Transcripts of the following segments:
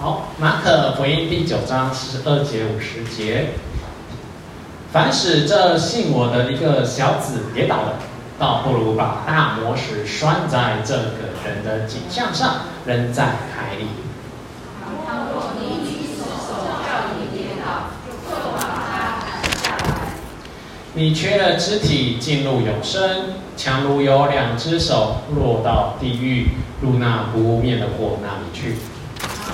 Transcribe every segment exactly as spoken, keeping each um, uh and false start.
好，马可福音第九章四十二节五十节，凡使这信我的一个小子跌倒了，倒不如把大磨石拴在这个人的颈项上，扔在海里。倘若你举手叫你跌倒，就把他砍下来。你缺了肢体进入永生，强如有两只手落到地狱，入那不污面的火那里去。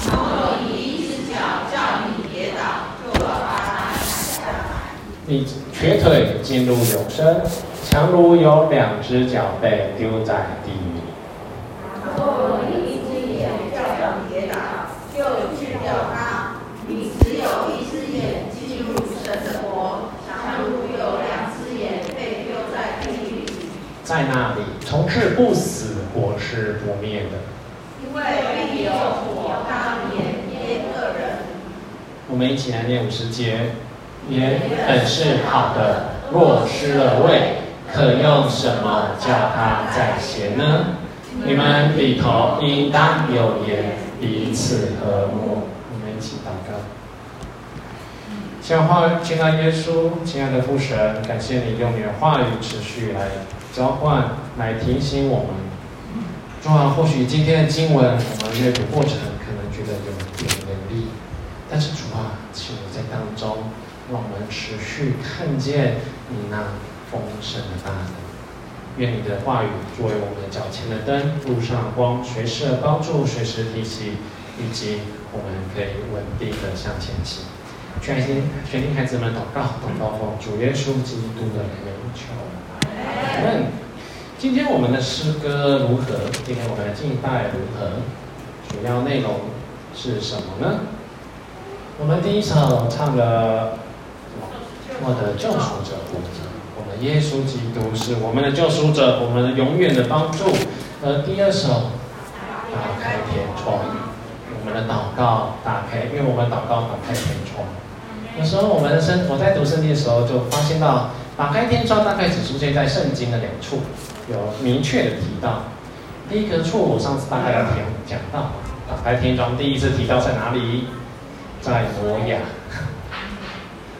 倘若你一只脚叫你跌倒，就把它砍下来。你瘸腿进入永生，强如有两只脚被丢在地狱。倘若你一只眼叫你跌倒，就去掉它。你只有一只眼进入神的国，强如有两只眼被丢在地狱。在那里，从是不死，火是不灭的。因为必有火当灭耶各人。我们一起来念五十节。盐本是好的，若失了味，可用什么叫它再咸呢？你们里头应当有盐，彼此和睦。我们一起祷告。亲爱的耶稣，亲爱的父神，感谢你用你的话语持续来交换，来提醒我们。主啊，或许今天的经文我们阅读过程可能觉得有点无力，但是主啊，请你在当中让我们持续看见你那丰盛的大能。愿你的话语作为我们脚前的灯，路上的光，随时的帮助，随时提醒，以及我们可以稳定的向前行。全心全心孩子们祷告，祷告奉主耶稣基督的名求。阿门。今天我们的诗歌如何？今天我们的敬拜如何？主要内容是什么呢？我们第一首唱了《我的救赎者》，我们耶稣基督是我们的救赎者，我们永远的帮助。而第二首，打开天窗，我们的祷告打开，因为我们祷告打开天窗。有时候我们的生，我在读圣经的时候就发现到，打开天窗大概只出现在圣经的两处。有明确的提到，第一个处我上次大概讲到，打开天窗第一次提到在哪里？在挪亚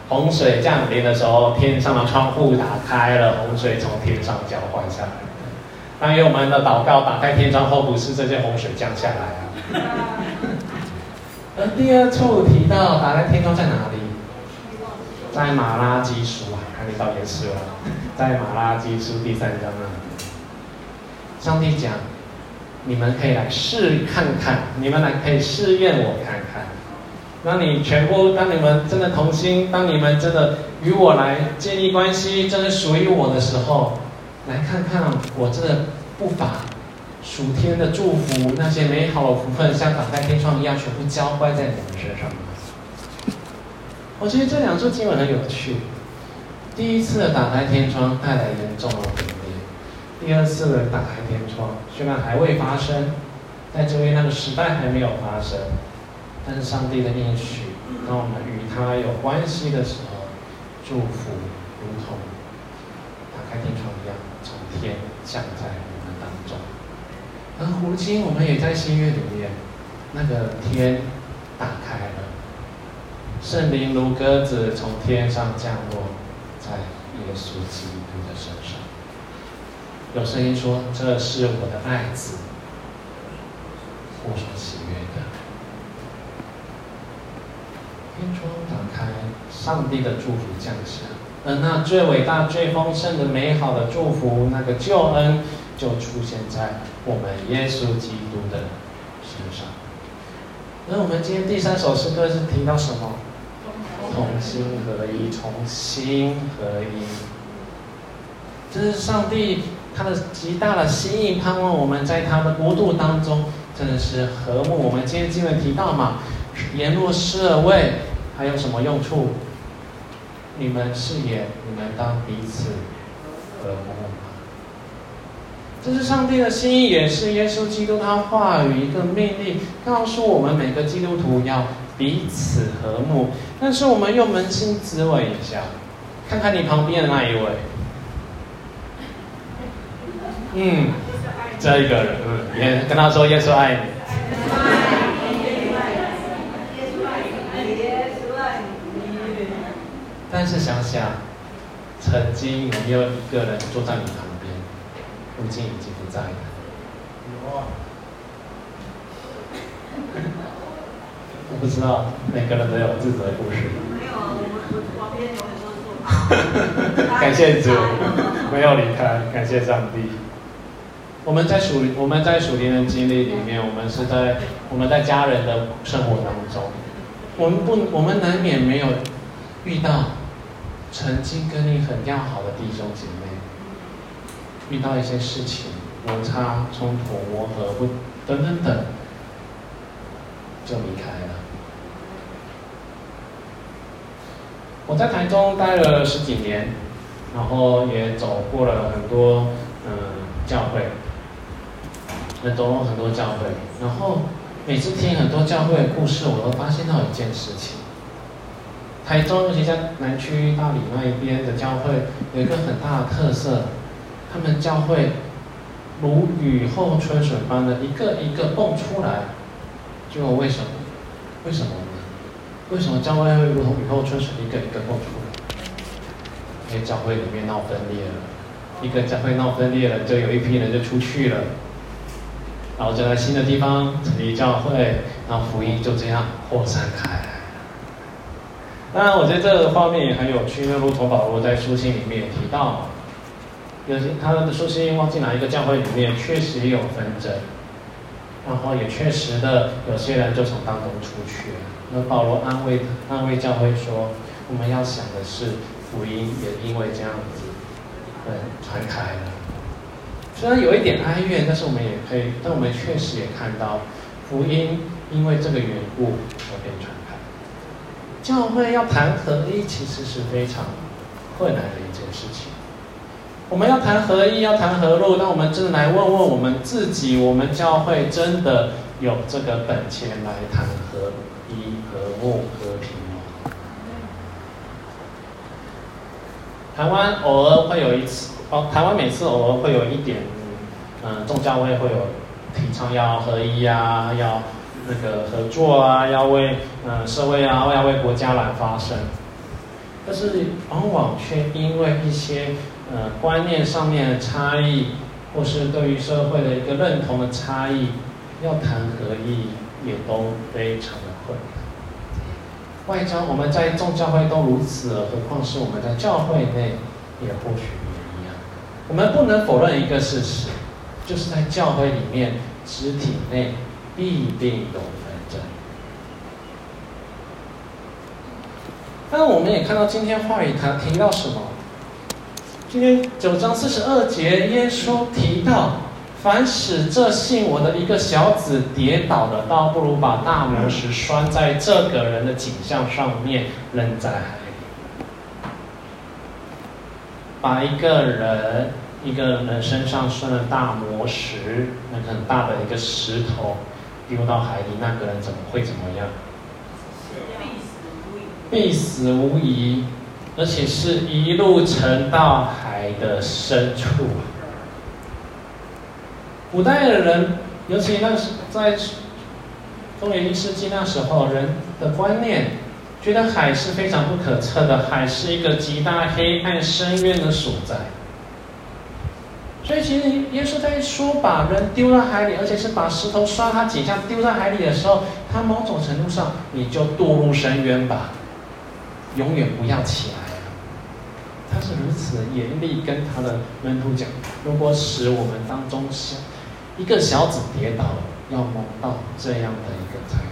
洪水降临的时候，天上的窗户打开了，洪水从天上浇灌下来。当然，我们的祷告打开天窗后，不是这些洪水降下来啊。而第二处提到打开天窗在哪里？在马拉基书啊，看你到也是了，在马拉基书第三章啊。上帝讲，你们可以来试看看，你们来可以试验我看看。当你全部，当你们真的同心，当你们真的与我来建立关系，真的属于我的时候，来看看我这不把属天的祝福，那些美好的福分，像打开天窗一样，全部浇灌在你们身上。我觉得这两处经文很有趣。第一次的打开天窗带来严重的毁灭，第二次的打开天窗虽然还未发生，在这位那个时代还没有发生，但是上帝的应许，当我们与他有关系的时候，祝福如同打开天窗一样从天降在我们当中。而如今我们也在新约里面，那个天打开了，圣灵如鸽子从天上降落在耶稣基督的身上。有声音说，这是我的爱子，我所喜悦的。天窗打开，上帝的祝福降下，而那最伟大最丰盛的美好的祝福，那个救恩就出现在我们耶稣基督的身上。那我们今天第三首诗歌是提到什么？同心合一，同心合一，这是上帝他的极大的心意，盼望我们在他的国度当中真的是和睦。我们今天经文提到嘛，盐若失了味，还有什么用处？你们是盐，你们当彼此和睦。这是上帝的心意，也是耶稣基督他话语一个命令，告诉我们每个基督徒要彼此和睦。但是我们又扪心自问一下，看看你旁边的那一位，嗯，这一个人，嗯，跟他说耶稣爱你。但是想想，曾经有没有一个人坐在你旁边，如今已经不在了？有啊。我不知道，每个人都有自己的故事。没有，我我旁边有很多座旁。感谢主，没有离开，感谢上帝。我们在属我们在属灵的经历里面，我们是在我们在家人的生活当中，我们不我们难免没有遇到曾经跟你很要好的弟兄姐妹，遇到一些事情摩擦冲突磨合不等等等，就离开了。我在台中待了十几年，然后也走过了很多嗯教会。很多很多教会，然后每次听很多教会的故事，我都发现到一件事情。台中尤其在南区大理那一边的教会有一个很大的特色，他们教会如雨后春笋般的一个一个蹦出来，就为什么？为什么呢？为什么教会会如同雨后春笋一个一个蹦出来？因为教会里面闹分裂了，一个教会闹分裂了，就有一批人就出去了。然后就在新的地方成立教会，然后福音就这样扩散开来。当然，我觉得这个画面也很有趣，因为如同保罗在书信里面也提到，有些他的书信忘记哪一个教会里面确实也有纷争，然后也确实的有些人就从当中出去了。那保罗安慰安慰教会说，我们要想的是福音也因为这样子，嗯，传开了。虽然有一点哀怨，但是我们也可以，但我们确实也看到，福音因为这个缘故而被传开。教会要谈合一，其实是非常困难的一件事情。我们要谈合一，要谈合路，那我们真的来问问我们自己：我们教会真的有这个本钱来谈合一、和睦、和平吗？台湾偶尔会有一次。哦，台湾每次偶尔会有一点，嗯，众教会会有提倡要合一啊，要那个合作啊，要为嗯社会啊，要为国家来发声。但是往往却因为一些呃观念上面的差异，或是对于社会的一个认同的差异，要谈合一也都非常的困难。外交我们在众教会都如此了，何况是我们在教会内也或许。我们不能否认一个事实，就是在教会里面，肢体内必定有纷争。但我们也看到今天话语堂提到什么？今天九章四十二节，耶稣提到：“凡使这信我的一个小子跌倒的，倒不如把大磨石拴在这个人的颈项上面，扔在海里。”把一个人一个人身上拴了大磨石，那个很大的一个石头丢到海里，那个人怎么会怎么样？必死无疑，而且是一路沉到海的深处。古代的人，尤其那时在公元一世纪那时候，人的观念。觉得海是非常不可测的，海是一个极大黑暗深渊的所在。所以，其实耶稣在说把人丢到海里，而且是把石头刷他几下丢到海里的时候，他某种程度上你就堕入深渊吧，永远不要起来了。他是如此严厉跟他的门徒讲：如果使我们当中一个小子跌倒，要蒙到这样的一个灾祸。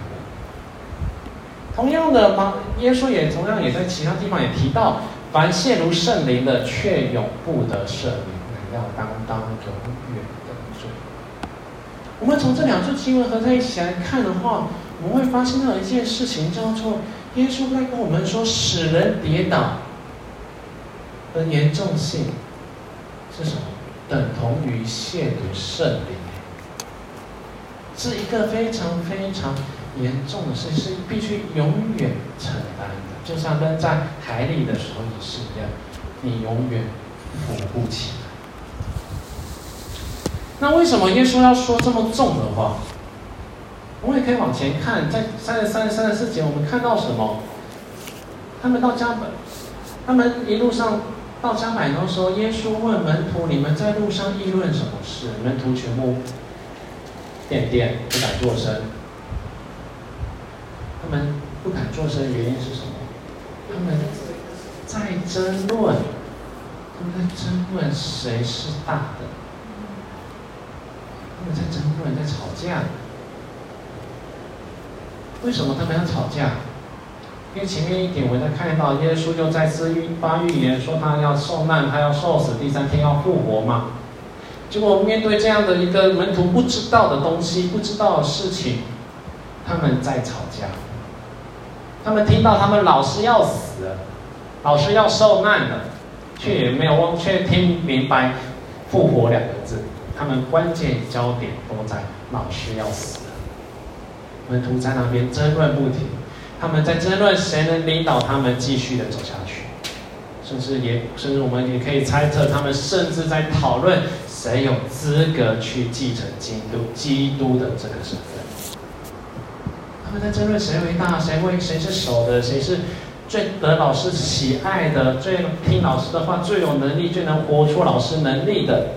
同样的，耶稣也同样也在其他地方也提到，凡亵渎圣灵的，却永不得赦免，乃要担当永远的罪。我们从这两句经文合在一起来看的话，我们会发现到一件事情，叫做耶稣在跟我们说，使人跌倒的严重性是什么？等同于亵渎圣灵，是一个非常非常。严重的事是必须永远承担的，就像扔在海里的时候也是一样，你永远扶不起来。那为什么耶稣要说这么重的话？我们也可以往前看，在三十三、三十四节，我们看到什么？他们到加百他们一路上到加百农时候，耶稣问门徒：“你们在路上议论什么事？”门徒全部点点不敢作声。他们不敢作声，原因是什么？他们在争论，他们在争论谁是大的。他们在争论，在吵架。为什么他们要吵架？ 因为前面一点，我在看到耶稣又再次发预言，说他要受难，他要受死，第三天要复活嘛。结果面对这样的一个门徒不知道的东西、不知道的事情，他们在吵架。他们听到他们老师要死了，老师要受难了，却也没有忘，却听明白“复活”两个字。他们关键焦点都在老师要死了，门徒在那边争论不停。 他们在争论谁能领导他们继续的走下去，甚至也甚至我们也可以猜测，他们甚至在讨论谁有资格去继承基督基督的这个身份。他们在争论谁为大，谁为谁是首的，谁是最得老师喜爱的，最听老师的话，最有能力，最能活出老师能力的。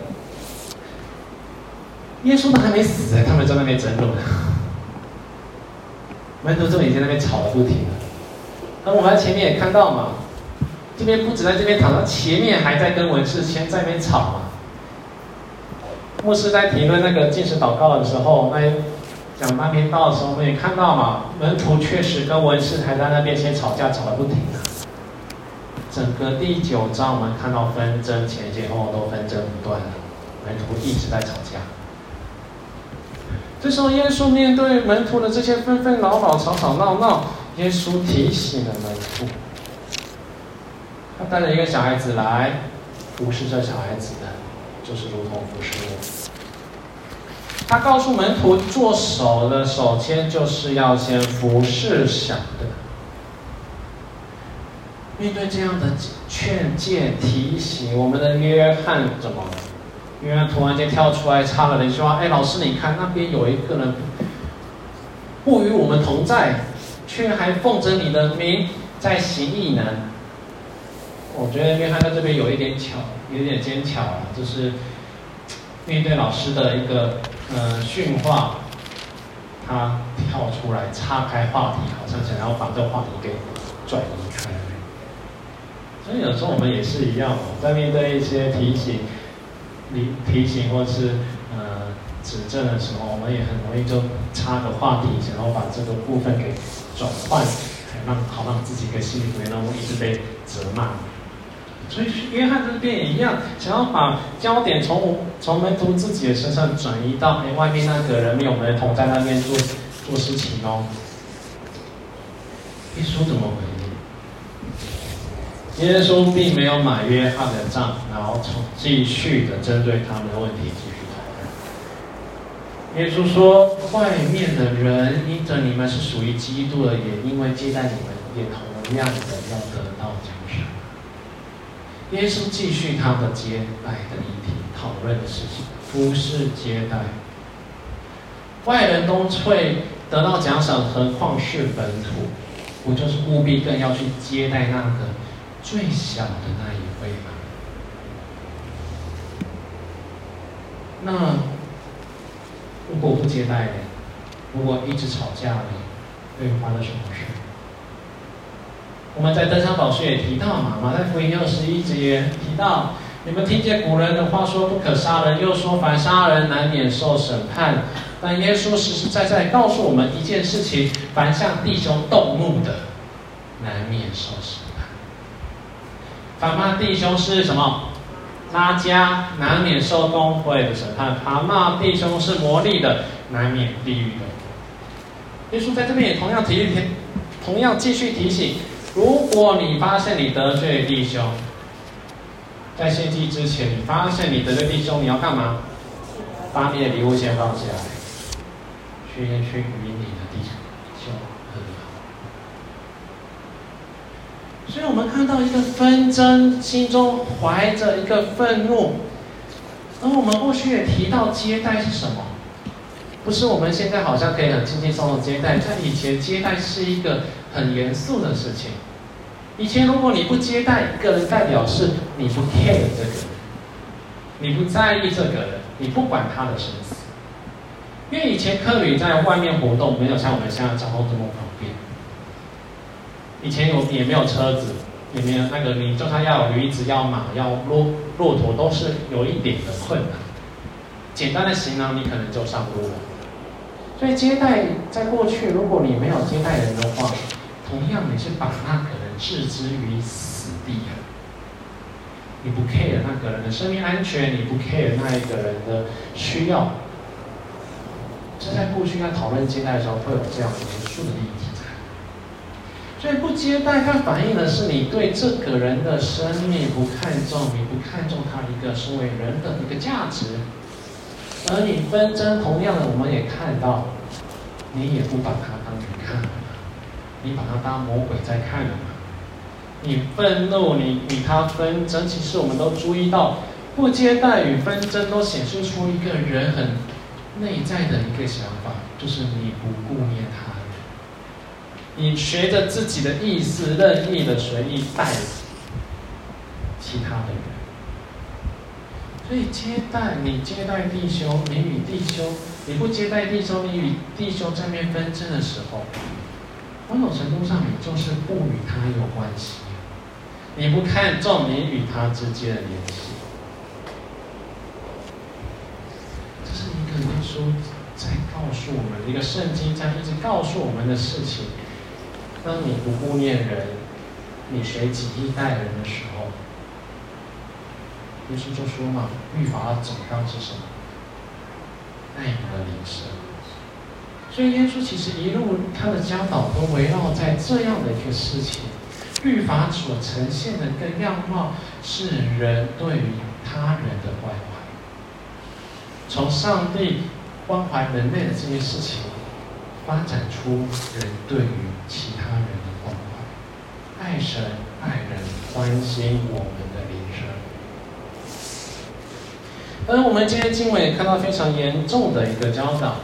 耶稣都还没死，他们在那边争论。 门徒就已经在那边吵得不停了。那我们在前面也看到嘛，这边不止在这边吵，到前面还在跟文士先在那边吵嘛。牧师在评论那个禁食祷告的时候，那讲那篇道的时候，我们也看到嘛，门徒确实跟文士还在那边先吵架，吵得不停了。整个第九章我们看到纷争前前后后都纷争不断了，门徒一直在吵架。 这时候，耶稣面对门徒的这些纷纷扰扰、吵吵闹闹，耶稣提醒了门徒。他带着一个小孩子来，服侍这小孩子的，就是如同服侍我。他告诉门徒，做首的首先就是要先服侍小的。面对这样的劝诫提醒，我们的约翰怎么了？ 因为突然间跳出来插了人说：“哎，老师，你看那边有一个人不与我们同在，却还奉着你的名在行异能。”我觉得约翰在这边有一点巧，有点奸巧啊，就是面对老师的一个呃训话，他跳出来岔开话题，好像想要把这个话题给转移开。所以有时候我们也是一样，在面对一些提醒。 你提醒或是呃指正的时候，我们也很容易就插个话题，然后把这个部分给转换，让好让自己的心里不要一直被责骂。所以约翰这边也一样，想要把焦点从从门徒自己的身上转移到哎外面那个人没有我们同在那边做做事情哦。耶稣怎么回应？ 耶稣并没有买约翰的账，然后继续的针对他们的问题继续讨论。耶稣说：“外面的人因着你们是属于基督的，也因为接待你们，也同样的要得到奖赏。”耶稣继续他的接待的议题，讨论的事情，服侍接待。外人都会得到奖赏，何况是本土？我就是务必更要去接待那个。 最小的那一位嘛，那如果不接待呢？如果一直吵架呢？会发生什么事？我们在登山宝训也提到嘛，马太福音二十一节提到：你们听见古人的话说不可杀人，又说凡杀人难免受审判。但耶稣实实在在告诉我们一件事情：凡向弟兄动怒的，难免受审。 反骂弟兄是什么？拉加难免受公会的审判；反骂弟兄是魔力的，难免地狱的。耶稣在这边也同样提，同样继续提醒：如果你发现你得罪弟兄，在献祭之前，你发现你得罪弟兄，你要干嘛？把你的礼物先放下来，去去与你的弟兄和好。 所以我们看到一个纷争，心中怀着一个愤怒。而我们过去也提到接待是什么？不是我们现在好像可以很轻轻松松接待，在以前接待是一个很严肃的事情。以前如果你不接待一个人，代表是你不 care 这个人，你不在意这个人，你不管他的生死。因为以前客旅在外面活动，没有像我们现在交通这么方便。以前有也没有车子，也没有那个，你就算要有驴子、要马、要骆骆驼，都是有一点的困难。简单的行囊，你可能就上路了。所以接待，在过去，如果你没有接待人的话，同样你是把那个人置之于死地了。你不 care 那个人的生命安全，你不 care 那一个人的需要。这在过去在讨论接待的时候，会有这样无数的例子。所以不接待，它反映的是你对这个人的生命不看重，你不看重他一个身为人的一个价值。而你纷争，同样的，我们也看到，你也不把他当人看了，你把他当魔鬼在看了。你愤怒，你与他纷争，其实我们都注意到，不接待与纷争都显示出一个人很内在的一个想法，就是你不顾念他人，你学着自己的意思，任意的随意待其他的人。所以接待，你接待弟兄，你与弟兄，你不接待弟兄，你与弟兄在面纷争的时候，某种程度上你就是不与他有关系，你不看重你与他之间的联系。书在告诉我们，一个圣经在一直告诉我们的事情。当你不顾念人，你随己意待人的时候，耶稣就说嘛，律法的总纲是什么？爱你的邻舍。所以耶稣其实一路他的教导都围绕在这样的一个事情。律法所呈现的一个样貌，是人对于他人的关怀，从上帝关怀人类的这件事情，发展出人对于其他人的关怀，爱神爱人，关心我们的邻舍。而我们今天经文也看到非常严重的一个教导：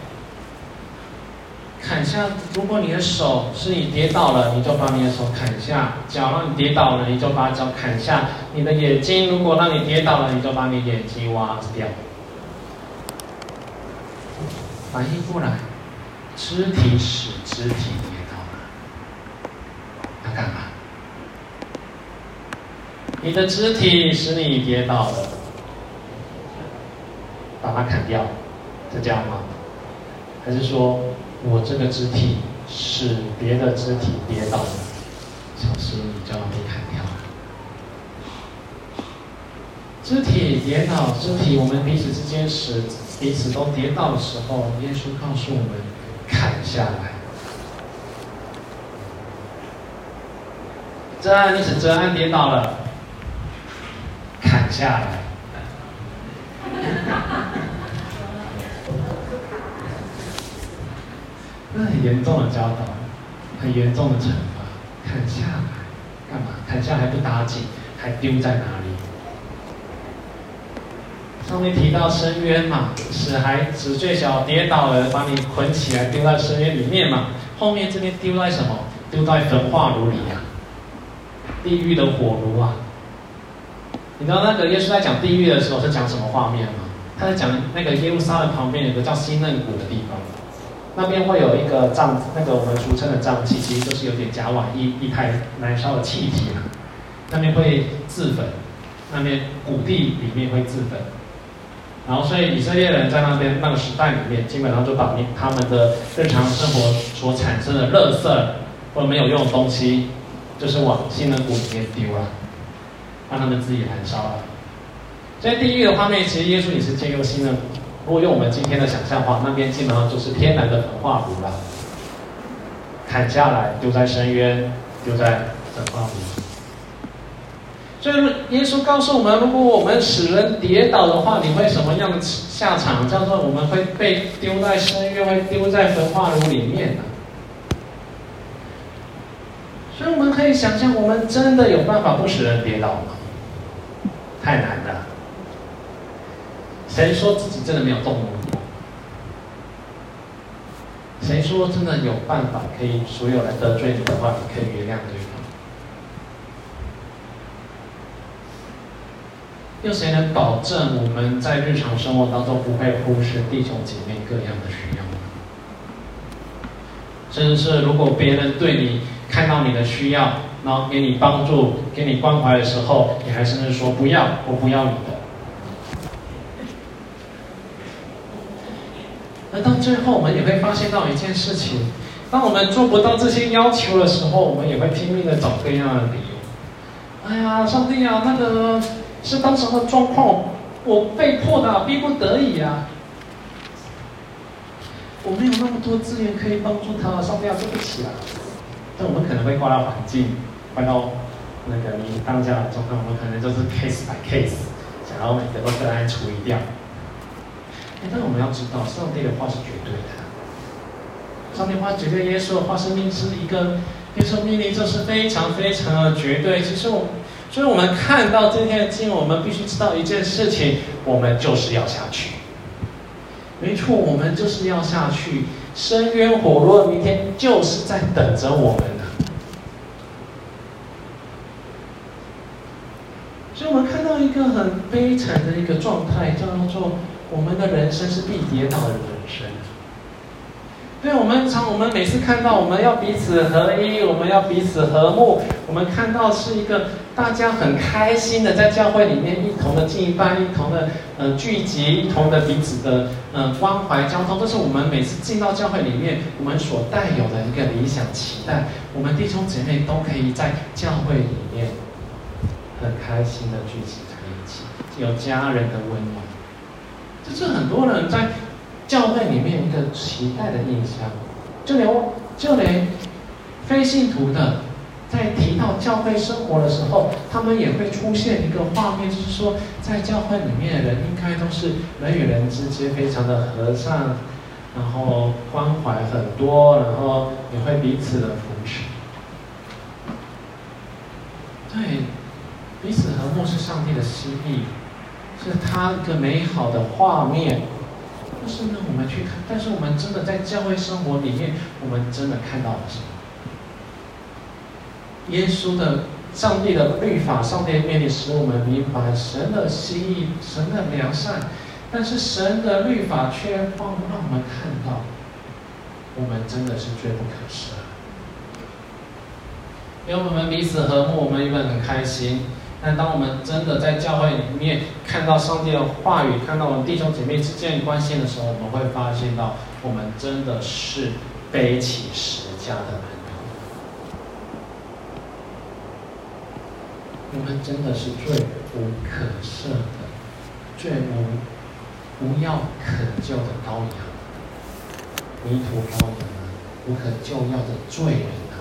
砍下，如果你的手是你跌倒了，你就把你的手砍下；脚让你跌倒了，你就把脚砍下；你的眼睛如果让你跌倒了，你就把你眼睛挖掉。反应过来，肢体使肢体跌倒了，要干嘛？你的肢体使你跌倒了，把它砍掉，是这样吗？还是说我这个肢体使别的肢体跌倒了，小心你就要被砍掉了？肢体跌倒，肢体我们彼此之间使彼此都跌倒的时候，耶稣告诉我们砍下来。这案你使这案跌倒了，砍下来。那很严重的教导，很严重的惩罚，砍下来干嘛？砍下来不打紧，还丢在哪里？上面提到深渊嘛，使孩子最小跌倒了，把你捆起来丢在深渊里面嘛。后面这边丢在什么？丢在焚化炉里啊，地狱的火炉啊。你知道那个耶稣在讲地狱的时候是讲什么画面吗？他在讲那个耶路撒冷旁边有个叫西嫩谷的地方，那边会有一个瘴，那个我们俗称的瘴气，其实就是有点甲烷液态燃烧的气体啊。那边会自焚，那边谷地里面会自焚。然后，所以以色列人在那边那个时代里面，基本上就把他们的日常生活所产生的垃圾或者没有用的东西，就是往西嫩谷里面丢了，让他们自己燃烧了。所以地狱的画面，其实耶稣也是借用西嫩谷。如果用我们今天的想象的话，那边基本上就是天然的焚化炉了，砍下来丢在深渊，丢在焚化炉。所以耶稣告诉我们，如果我们使人跌倒的话，你会什么样的下场？叫做我们会被丢在深渊，会丢在焚化炉里面、啊、所以我们可以想象，我们真的有办法不使人跌倒吗？太难了。谁说自己真的没有动怒过？谁说真的有办法可以所有来得罪你的话，你可以原谅对方？又谁能保证我们在日常生活当中不会忽视弟兄姐妹各样的需要呢？甚至是如果别人对你看到你的需要，然后给你帮助、给你关怀的时候，你还甚至说不要，我不要你的。 而到最后，我们也会发现到一件事情：当我们做不到这些要求的时候，我们也会拼命的找各样的理由。哎呀，上帝啊，那个是当时的状况，我被迫的、啊，逼不得已啊。我没有那么多资源可以帮助他，上帝啊，对不起啊。但我们可能会怪到环境，怪到那个你当下的状况，我们可能就是 case by case， 想要每个都跟他处理掉。 但我们要知道，上帝的话是绝对的。上帝的话绝对，耶稣的话是命，是一个耶稣命令，这是非常非常的绝对。其实我，所以我们看到今天的经文，我们必须知道一件事情：我们就是要下去。没错，我们就是要下去。深渊火热，明天就是在等着我们呢。所以，我们看到一个很悲惨的一个状态，叫做。 我们的人生是必跌倒的人生。对，我们常我们每次看到我们要彼此合一，我们要彼此和睦，我们看到是一个大家很开心的在教会里面一同的敬拜，一同的呃聚集，一同的彼此的呃关怀交通，这是我们每次进到教会里面我们所带有的一个理想期待。我们弟兄姐妹都可以在教会里面很开心的聚集在一起，有家人的温暖。 这是很多人在教会里面一个期待的印象，就连就连非信徒的，在提到教会生活的时候，他们也会出现一个画面，就是说，在教会里面的人应该都是人与人之间非常的和善，然后关怀很多，然后也会彼此的扶持。对，彼此和睦是上帝的心意。 是他一个美好的画面，但是呢，我们去看，但是我们真的在教会生活里面，我们真的看到了什么？耶稣的、上帝的律法、上帝的命令，使我们明白神的心意、神的良善，但是神的律法却帮让我们看到，我们真的是罪不可赦。因为我们彼此和睦，我们原本很开心。 但当我们真的在教会里面看到上帝的话语，看到我们弟兄姐妹之间的关系的时候，我们会发现到，我们真的是背起十架的门徒，我们真的是罪无可赦的，罪无无药可救的羔羊，迷途羔羊啊，无可救药的罪人啊！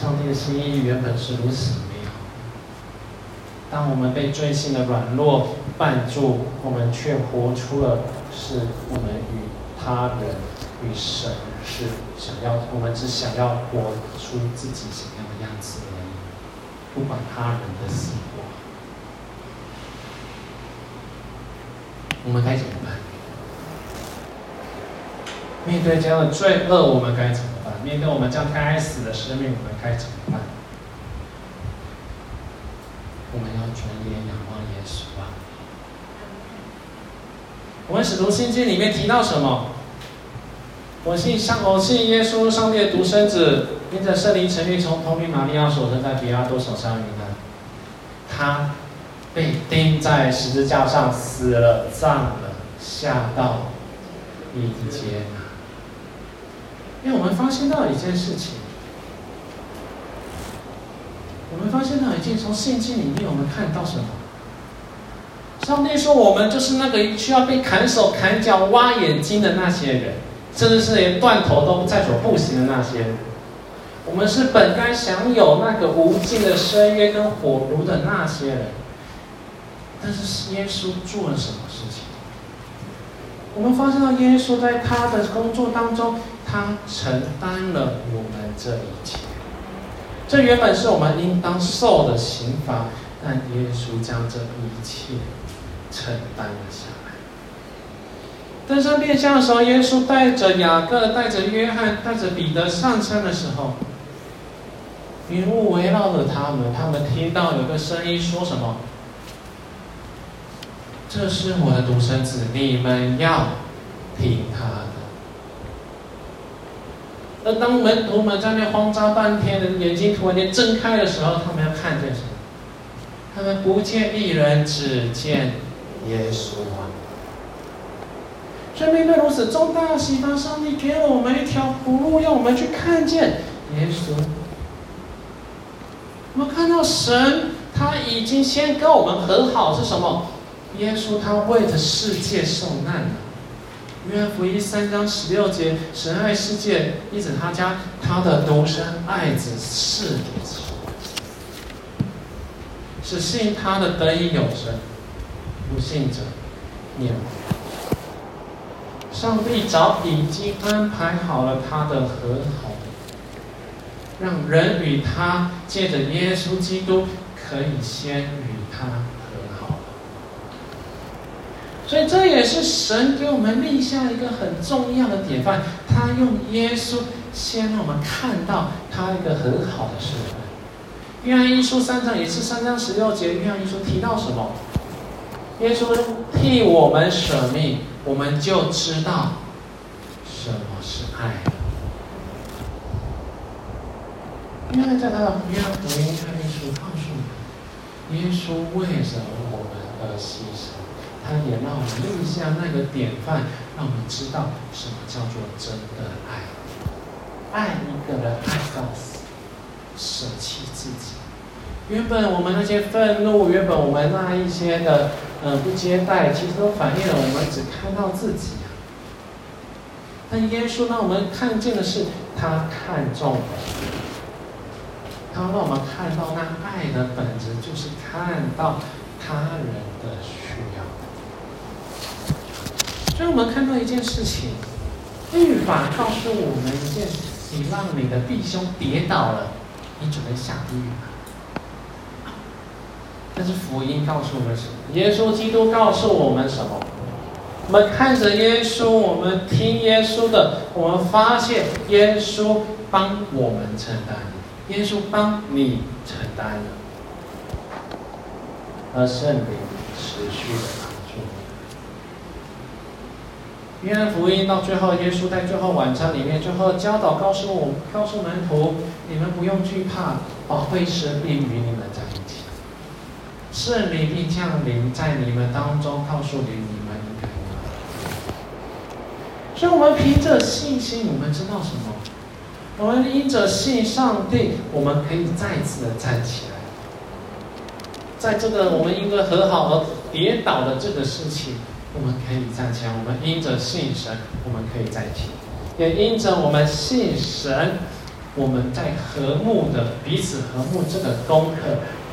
上帝的心意原本是如此。 当我们被罪性的软弱绊住，我们却活出了是我们与他人、与神是想要，我们只想要活出自己想要的样子而已，不管他人的死活。我们该怎么办？面对这样的罪恶，我们该怎么办？面对我们将该死的生命，我们该怎么办？ 我们要转眼仰望耶稣啊！我们使徒信经里面提到什么？我信上，我信耶稣，上帝的独生子，因着圣灵成孕，从童女玛利亚所生，在比拉多手上遇难。他被钉在十字架上，死了，葬了，下到阴间啊！因为我们发现到一件事情。 我们发现到一件，从圣经里面我们看到什么？上帝说，我们就是那个需要被砍手、砍脚、挖眼睛的那些人，甚至是连断头都在所不行的那些人。我们是本该享有那个无尽的深渊跟火炉的那些人。但是耶稣做了什么事情？我们发现到耶稣在他的工作当中，他承担了我们这一切。 这原本是我们应当受的刑罚，但耶稣将这一切承担了下来。登山变相的时候，耶稣带着雅各、带着约翰、带着彼得上山的时候，云雾围绕着他们。他们听到有个声音说什么？这是我的独生子，你们要听他的。那当门徒们在那慌张半天的眼睛突然间睁开的时候，他们要看见什么？他们不见一人，只见耶稣啊！所以面对如此重大的启发，上帝给了我们一条活路，让我们去看见耶稣。我们看到神他已经先跟我们和好，是什么？耶稣他为着世界受难了。约翰福音三章十六节，神爱世界，因此他将他的独生爱子赐给我们，只信他的得以有生，不信者灭亡。上帝早已经安排好了他的和好，让人与他借着耶稣基督可以先与他和好。所以这也是神给我们立下一个很重要的典范，他用耶稣先让我们看到他一个很好的示范。约翰一书三章也是三章十六节，约翰一书提到什么？耶稣替我们舍命，我们就知道什么是爱。因为在他的约翰福音约翰一书告诉我们，耶稣为着我们而牺牲，他也让我们立下那个典范，让我们知道什么叫做真的爱。爱一个人，爱到死，舍弃自己。原本我们那些愤怒，原本我们那一些的呃不接待，其实都反映了我们只看到自己啊。但耶稣让我们看见的是，他看重了，他让我们看到那爱的本质，就是看到他人的需要。所以我们看到一件事情，律法告诉我们一件事：你让你的弟兄跌倒了，你准备下地狱吧。但是福音告诉我们什么？耶稣基督告诉我们什么？我们看着耶稣，我们听耶稣的，我们发现耶稣帮我们承担，耶稣帮你承担了，而圣灵持续的帮助你。约翰福音到最后，耶稣在最后晚餐里面，最后教导告诉我，告诉门徒：你们不用惧怕，我会使必与你们在一起。圣灵必降临在你们当中，告诉你你们应该怎么做。所以，我们凭着信心，我们知道什么？我们因着信上帝，我们可以再次的站起来。在这个我们因为和好而跌倒的这个事情，我们可以站起来。我们因着信神，我们可以再起；也因着我们信神，我们在和睦的彼此和睦这个功课，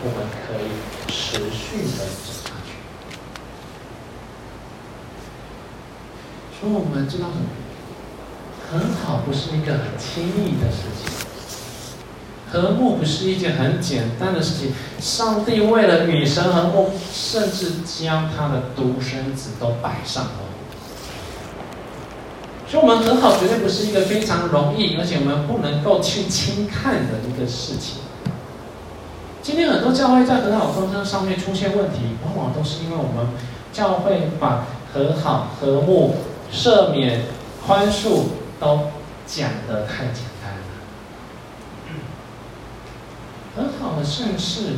我们可以持续的走下去。所以我们知道什么？和好不是一个很轻易的事情，和睦不是一件很简单的事情。上帝为了与神和睦，甚至将他的独生子都摆上了。所以我们和好绝对不是一个非常容易，而且我们不能够去轻看的一个事情。今天很多教会在和好纷争上面出现问题，往往都是因为我们教会把和好、和睦、赦免、宽恕都讲得太简单了。和好的圣事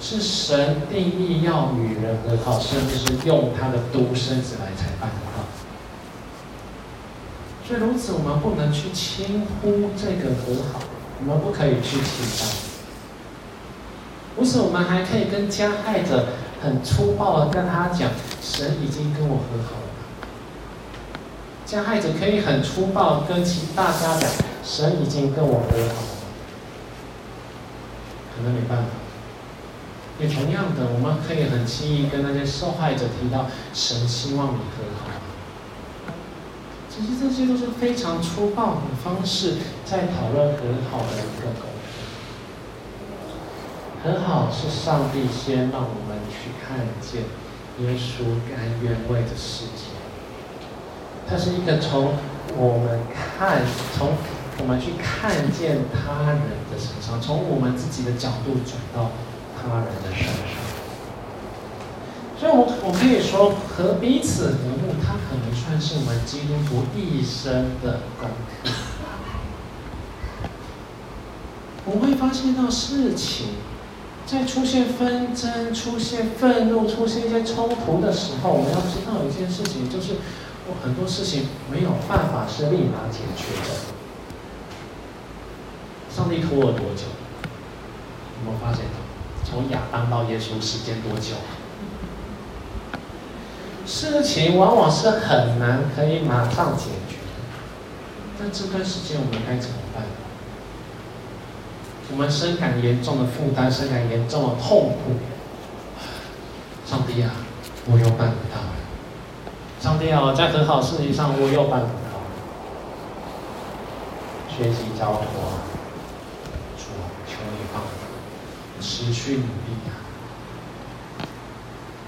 是神定义要与人和好，甚至是用他的独生子来才办得到。所以如此，我们不能去轻忽这个和好，我们不可以去轻忽。不是，我们还可以跟加害者很粗暴的跟他讲，神已经跟我和好了。加害者可以很粗暴跟其大家讲，神已经跟我和好了。可能没办法。也同样的，我们可以很轻易跟那些受害者提到，神希望你和好。其实这些都是非常粗暴的方式，在讨论和好的一个功课。和好是上帝先让我们去看见耶稣甘愿为着世界，它是一个从我们看，从我们去看见他人的身上，从我们自己的角度转到他人的身上。所以我，我我可以说，和彼此服务，它可能算是我们基督徒一生的功课。我会发现到事情，在出现纷争、出现愤怒、出现一些冲突的时候，我们要知道一件事情，就是我很多事情没有办法是立马解决的。上帝拖了多久？有没有发现到？从亚当到耶稣时间多久？事情往往是很难可以马上解决的，但这段时间我们该怎么办？我们深感严重的负担，深感严重的痛苦。上帝啊，我又办不到了。上帝啊，在很好事情上我又办不到了。学习交托，主啊，求你帮我，持续努力啊。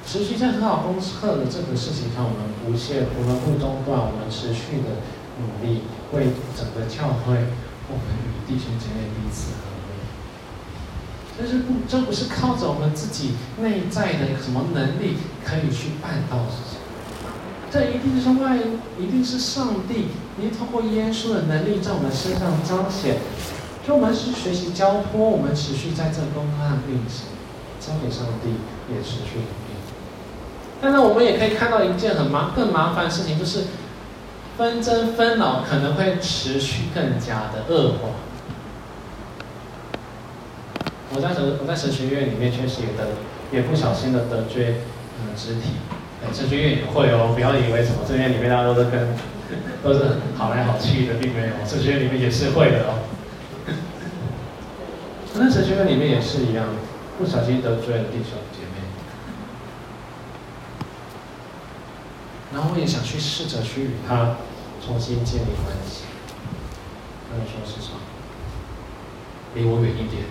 持续在很好功课的这个事情上，我们不懈，我们不中断，我们持续的努力，为整个教会，我们与弟兄姐妹彼此合一。但是不，这不是靠着我们自己内在的什么能力可以去办到的事情。这一定是外，一定是上帝，你透过耶稣的能力在我们身上彰显。所以，我们是学习交托，我们持续在这功课上运行，交给上帝，也持续。但是我们也可以看到一件很麻更麻烦的事情，就是纷争纷扰可能会持续更加的恶化。我在神我在神学院里面确实也得也不小心的得罪嗯肢体，神学院也会哦，不要以为什么神学院里面大家都是跟都是好来好去的，并没有，神学院里面也是会的哦。那神学院里面也是一样，不小心得罪了弟兄姐妹。然后我也想去试着去与他重新建立关系。他就说是什么？离我远一点。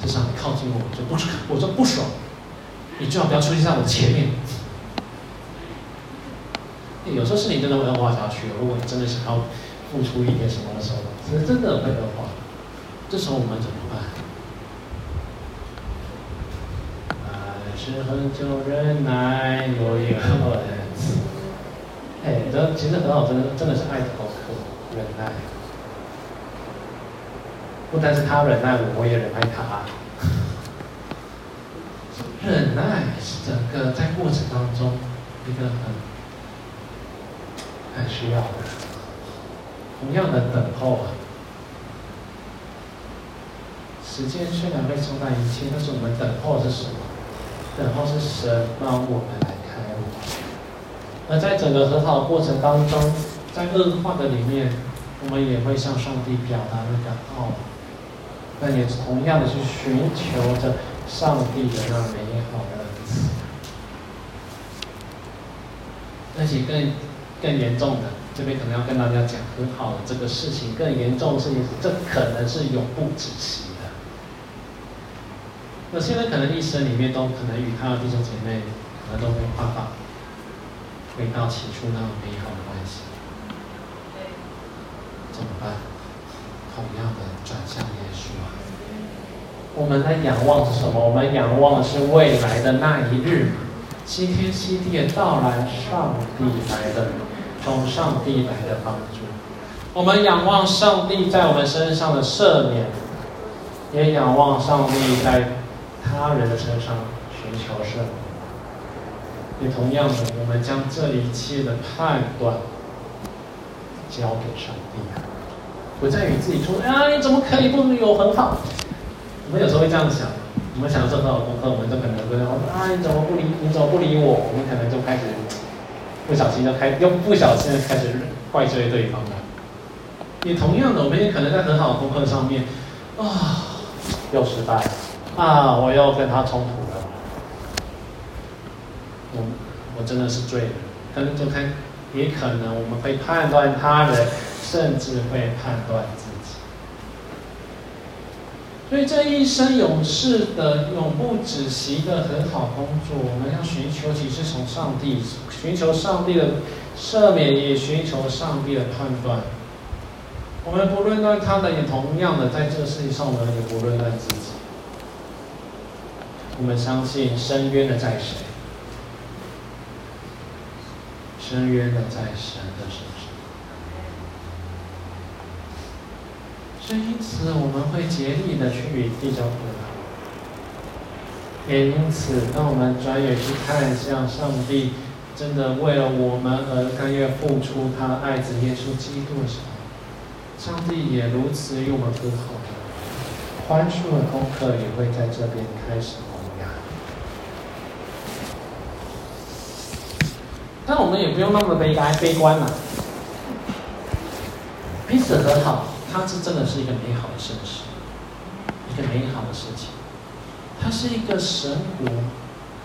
至少你靠近我，我就不爽，我就不爽。你最好不要出现在我前面。有时候事情真的会恶化下去。如果你真的想要付出一点什么的时候，其实真的会恶化。这时候我们怎么办？是很久忍耐，有一个人慈。哎，这其实很好，真的真的是爱的功课，忍耐。不单是他忍耐我，我也忍耐他。忍耐是整个在过程当中一个很很需要的。同样的等候啊，时间虽然会冲淡一切，但是我们等候是什么？等候是神帮我们来开悟，而在整个和好的过程当中，在恶化的里面，我们也会向上帝表达那个傲，但也同样的去寻求着上帝的那美好的恩赐。而且更更严重的，这边可能要跟大家讲，和好的这个事情更严重的事情，这可能是永不止息。有些人可能一生里面都可能与他的弟兄姐妹可能都没有办法回到起初那种美好的关系，怎么办？同样的转向耶稣啊！我们在仰望是什么？我们仰望的是未来的那一日，新天新地的到来，上帝来的，从上帝来的帮助。我们仰望上帝在我们身上的赦免，也仰望上帝在他人的身上寻求圣灵，也同样的，我们将这一切的判断交给上帝，不再与自己说：“啊，你怎么可以不有很好？”我们有时候会这样想，我们想要做很好的功课，我们就可能会说：“啊，你怎么不理？你怎么不理我？”我们可能就开始不小心就开，又不小心就开始怪罪对方了。也同样的，我们也可能在很好的功课上面，啊，又失败。啊！我又跟他冲突了，我我真的是罪人，跟就看，也可能我们会判断他人，甚至会判断自己。所以这一生永世的、永不止息的很好工作，我们要寻求，其实从上帝寻求上帝的赦免，也寻求上帝的判断。我们不论断他人，也同样的在这个世界上，我们也不论断自己。我们相信深渊的在谁？深渊的在神的身上。所以因此我们会竭力的去与地交通。 也因此，当我们转眼去看向上帝，真的为了我们而甘愿付出他爱子耶稣基督的时候，上帝也如此与我们和好。宽恕的功课也会在这边开始萌芽。但我们也不用那么悲哀悲观嘛。彼此和好，它是真的是一个美好的事实，一个美好的事情。 它是一个神国、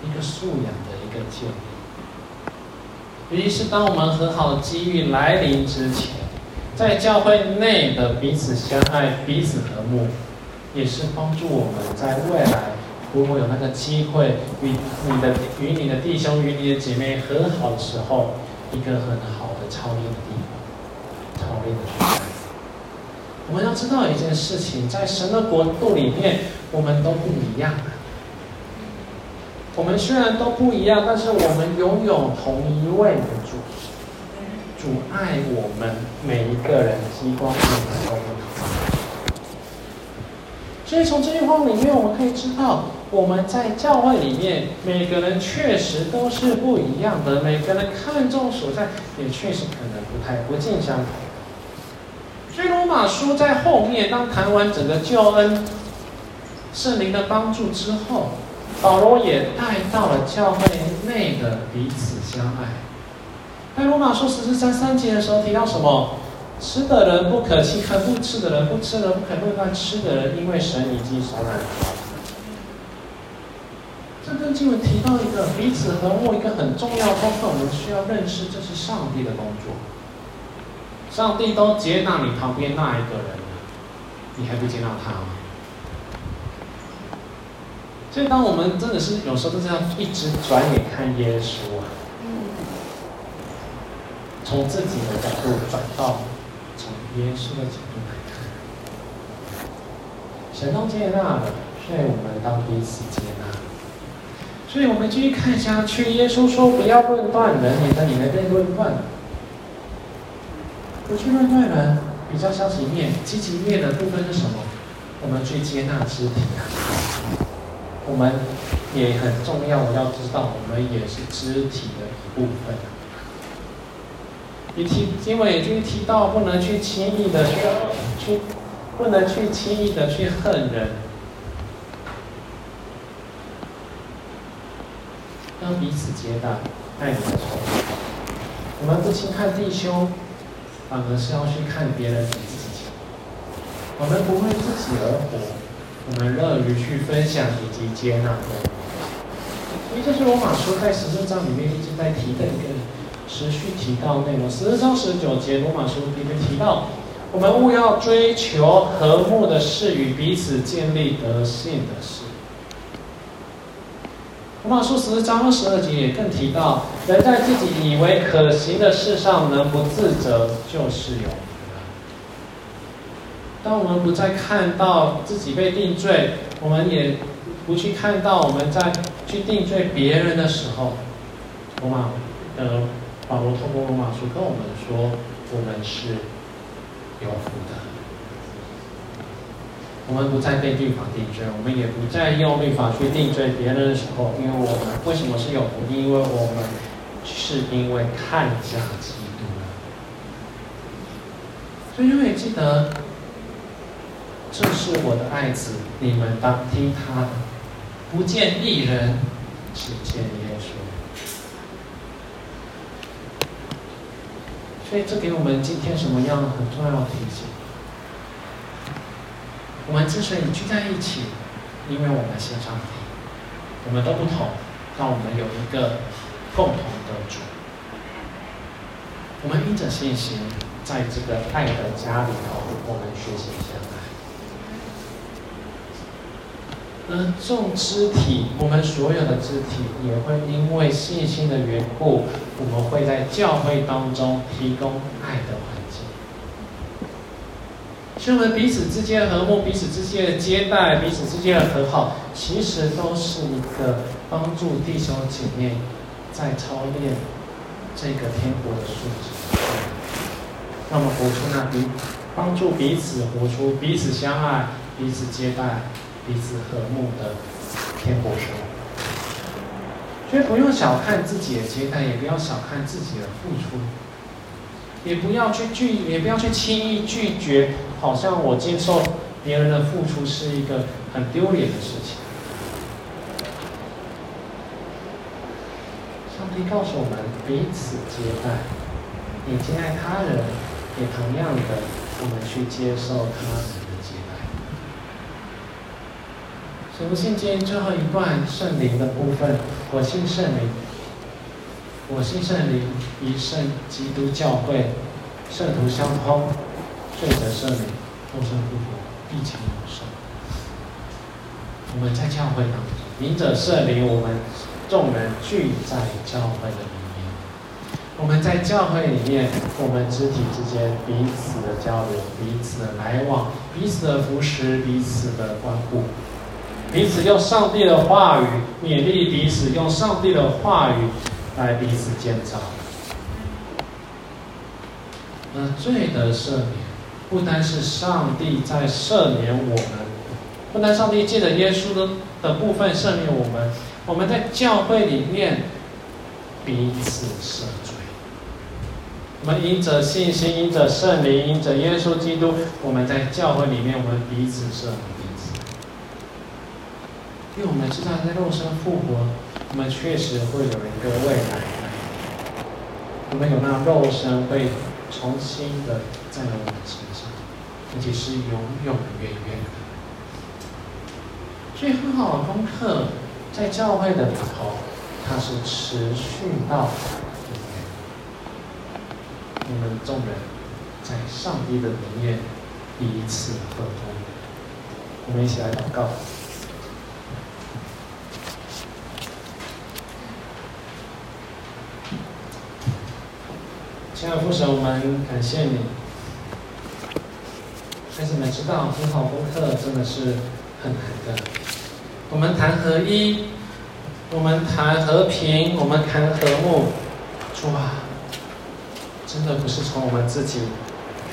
一个素养的一个建立。尤其是当我们和好的机遇来临之前，在教会内的彼此相爱、彼此和睦，也是帮助我们在未来，如果有那个机会与你的、与你的弟兄、与你的姐妹和好的时候，一个很好的操练的地方、操练的地方。我们要知道一件事情，在神的国度里面。 我们都不一样。我们虽然都不一样，但是我们拥有同一位的主，主爱我们每一个人，激光我们都一样。所以从这句话里面，我们可以知道，我们在教会里面，每个人确实都是不一样的，每个人看重所在，也确实可能不太不尽相同。所以罗马书在后面，当谈完整个救恩。 圣灵的帮助之后，保罗也带到了教会内的彼此相爱。在罗马书十四章三节的时候提到什么？吃的人不可欺恨不吃的人，不吃的人不可论断吃的人，因为神已经收纳他。这段经文提到一个彼此和睦一个很重要的功课，我们需要认识这是上帝的工作。上帝都接纳你旁边那一个人了，你还不接纳他吗？ 所以，当我们真的是有时候就这样一直转眼看耶稣啊，从自己的角度转到从耶稣的角度来看，神都接纳了，所以我们当彼此接纳。所以我们继续看下去，耶稣说：“不要论断人，免得你们被论断。”不去论断人，比较消极面、积极面的部分是什么？我们去接纳肢体啊。 我们也很重要，我要知道，我们也是肢体的一部分。也提，因为也就提到不能去轻易的去去，不能去轻易的去恨人，要彼此接纳，爱你的仇敌。我们不轻看弟兄，反而是要去看别人比自己强。我们不为自己而活。 我们乐于去分享以及接纳的，因为这是罗马书在十四章里面一直在提的一个持续提到内容。十四章十九节，罗马书里面提到，我们务要追求和睦的事与彼此建立德性的事。罗马书十四章二十二节也更提到，人在自己以为可行的事上能不自责，就是有。 当我们不再看到自己被定罪，我们也不去看到我们在去定罪别人的时候，罗马呃保罗通过罗马书跟我们说，我们是有福的。我们不再被律法定罪，我们也不再用律法去定罪别人的时候，因为我们为什么是有福？因为我们是因为看下基督了。所以，永远记得。 这是我的爱子，你们当听他的。不见一人，只见耶稣。所以，这给我们今天什么样的很重要的提醒？我们之所以聚在一起，因为我们是上帝，我们都不同，让我们有一个共同的主。我们因着信心，在这个爱的家里头，我们学习一下。 而众肢体，我们所有的肢体也会因为信心的缘故，我们会在教会当中提供爱的环境。所以我们彼此之间的和睦，彼此之间的接待，彼此之间的和好，其实都是一个帮助弟兄姐妹在操练这个天国的素质。那么活出那彼帮助彼此活出彼此相爱、彼此接待、彼此和睦的天国生活。所以不用小看自己的接待，也不要小看自己的付出。也不要去拒，也不要去轻易拒绝，好像我接受别人的付出是一个很丢脸的事情。上帝告诉我们，彼此接待，你接待他人，也同样的，我们去接受他人的接待。所以我信今天最后一段圣灵的部分，我信圣灵。我信圣灵，一圣基督教会，圣徒相通，罪得赦免，众生复活，必强永生。我们在教会当中，明者圣灵，我们众人聚在教会的里面。我们在教会里面，我们肢体之间彼此的交流，彼此的来往，彼此的扶持，彼此的关顾，彼此用上帝的话语勉励彼此，用上帝的话语。来彼此建造。而罪的赦免，不单是上帝在赦免我们，不单上帝借着耶稣的的部分赦免我们，我们在教会里面彼此赦罪。我们因着信心，因着圣灵，因着耶稣基督，我们在教会里面，我们彼此赦免彼此。因为我们知道，在肉身复活。我们确实会有一个未来，我们有那肉身会重新的在我们身上，而且是永永远远的。所以很好的功课，在教会的里头，它是持续到永远。我们众人在上帝的里面彼此和睦。我们一起来祷告。亲爱的父神，我们感谢你。但是你们知道，很好功课真的是很难的。我们谈合一，我们谈和平，我们谈和睦，主啊，真的不是从我们自己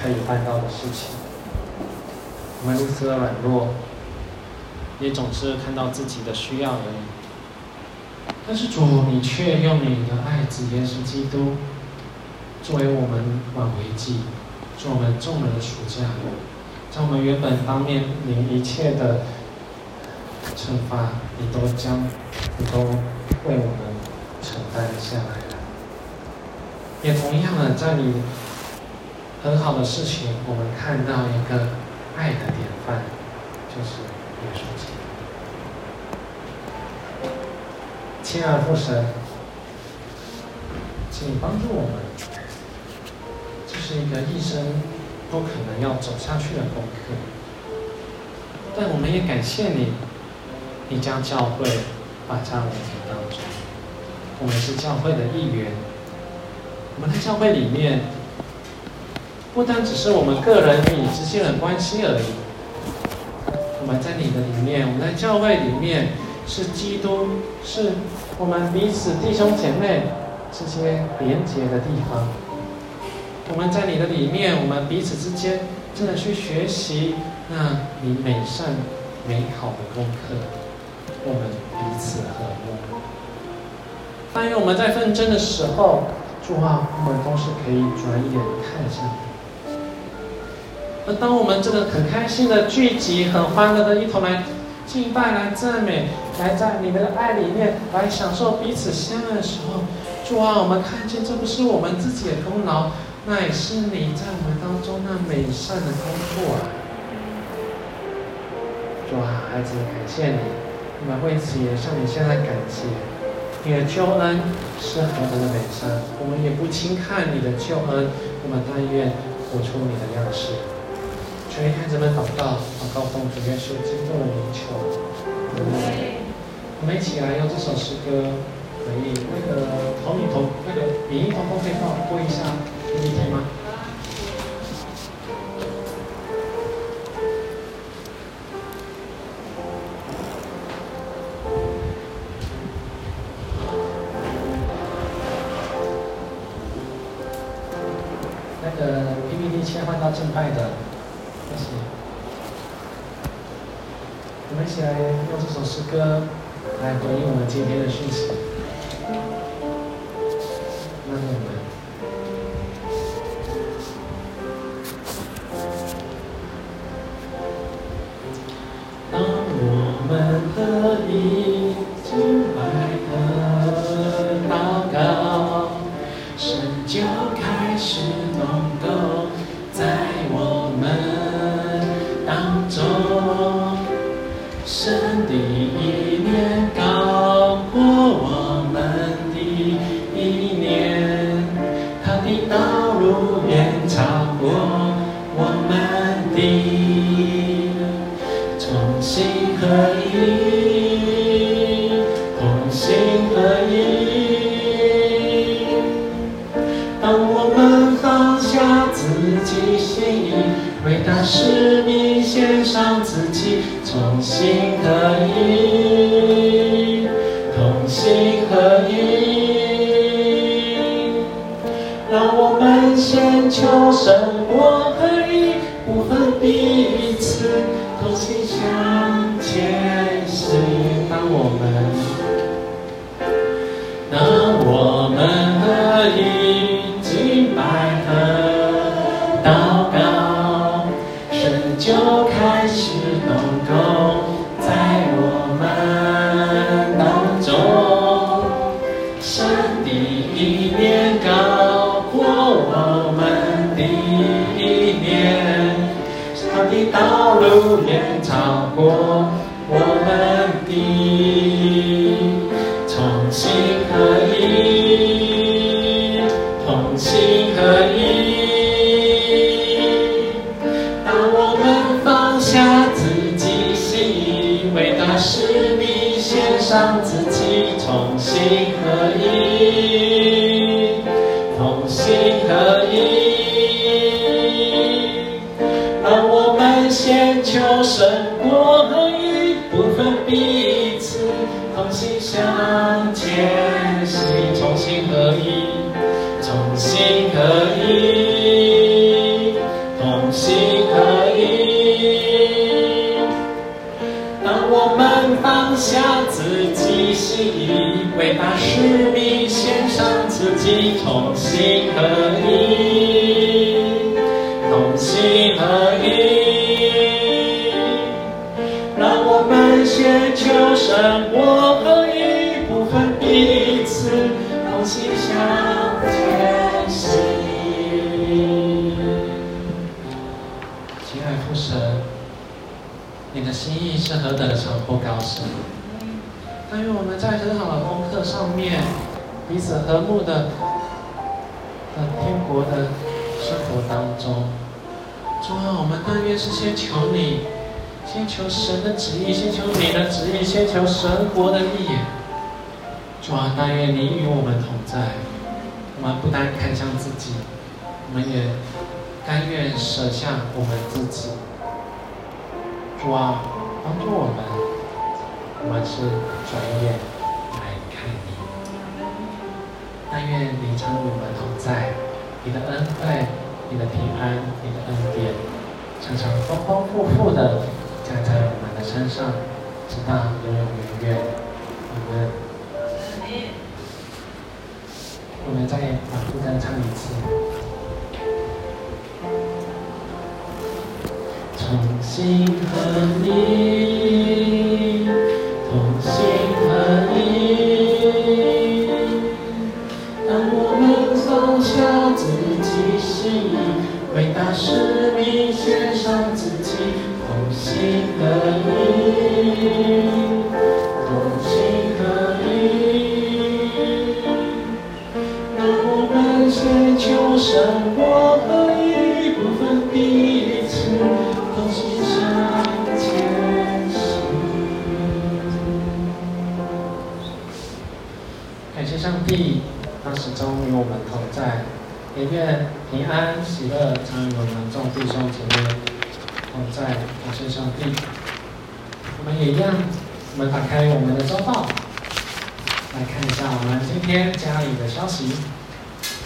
可以办到的事情。我们如此的软弱，也总是看到自己的需要而已。但是主，你却用你的爱子耶稣基督。作为我们挽回祭，做我们众人的暑假，在我们原本当面临一切的惩罚，你都将，你都为我们承担下来了。也同样的，在你很好的事情，我们看到一个爱的典范，就是耶稣基督。亲爱的父神，请帮助我们。是一个一生不可能要走下去的功课，但我们也感谢你，你将教会摆在我们当中，我们是教会的一员。我们在教会里面，不单只是我们个人与你之间的关系而已，我们在你的里面，我们在教会里面是基督，是我们彼此弟兄姐妹之间连结的地方。我们在你的里面，我们彼此之间真的去学习那你美善美好的功课，我们彼此和睦。但愿我们在纷争的时候，主啊，我们都是可以转眼看向你。而当我们真的很开心的聚集，很欢乐的一同来敬拜、来赞美、来在你们的爱里面来享受彼此相爱的时候，主啊，我们看见这不是我们自己的功劳。那也是你在我们当中那美善的工作啊！主啊，孩子，感谢你，我们为此也向你现在感谢。你的救恩是何等的美善，我们也不轻看你的救恩，我们但愿活出你的样式。求你孩子们祷告，祷告奉主耶稣基督的名求。我们一起来用这首诗歌回应那个投影头，那个影音投放可以帮我播一下。你可以吗？切换到正派的那些。我们一起来用这首诗歌来回应我们今天的讯息。那我们。 开我们的周报，来看一下我们今天家里的消息。